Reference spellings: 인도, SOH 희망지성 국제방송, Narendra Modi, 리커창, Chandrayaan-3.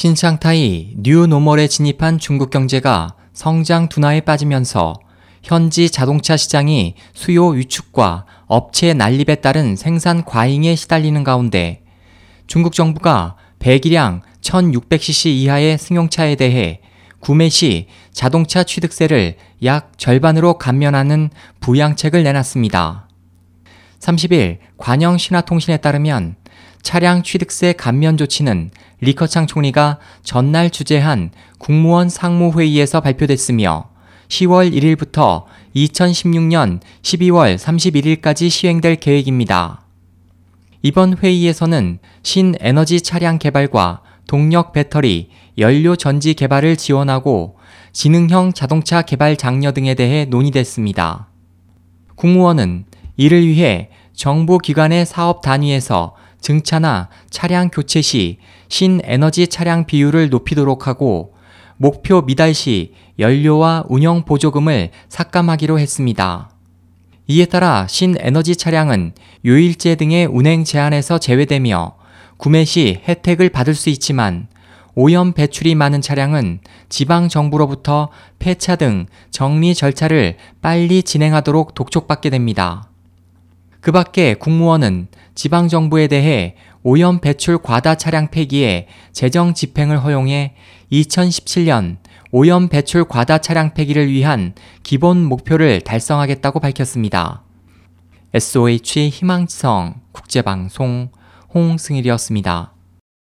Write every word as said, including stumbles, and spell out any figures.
신창타이 뉴노멀에 진입한 중국 경제가 성장 둔화에 빠지면서 현지 자동차 시장이 수요 위축과 업체 난립에 따른 생산 과잉에 시달리는 가운데 중국 정부가 배기량 천육백 씨씨 이하의 승용차에 대해 구매 시 자동차 취득세를 약 절반으로 감면하는 부양책을 내놨습니다. 삼십일 관영 신화통신에 따르면 차량 취득세 감면 조치는 리커창 총리가 전날 주재한 국무원 상무회의에서 발표됐으며 시월 일일부터 이천십육 년 십이월 삼십일일까지 시행될 계획입니다. 이번 회의에서는 신에너지 차량 개발과 동력 배터리, 연료 전지 개발을 지원하고 지능형 자동차 개발 장려 등에 대해 논의됐습니다. 국무원은 이를 위해 정부 기관의 사업 단위에서 증차나 차량 교체 시 신에너지 차량 비율을 높이도록 하고 목표 미달 시 연료와 운영 보조금을 삭감하기로 했습니다. 이에 따라 신에너지 차량은 요일제 등의 운행 제한에서 제외되며 구매 시 혜택을 받을 수 있지만 오염 배출이 많은 차량은 지방정부로부터 폐차 등 정리 절차를 빨리 진행하도록 독촉받게 됩니다. 그 밖에 국무원은 지방정부에 대해 오염 배출 과다 차량 폐기에 재정 집행을 허용해 이천십칠 년 오염 배출 과다 차량 폐기를 위한 기본 목표를 달성하겠다고 밝혔습니다. 에스오에이치 희망지성 국제방송 홍승일이었습니다.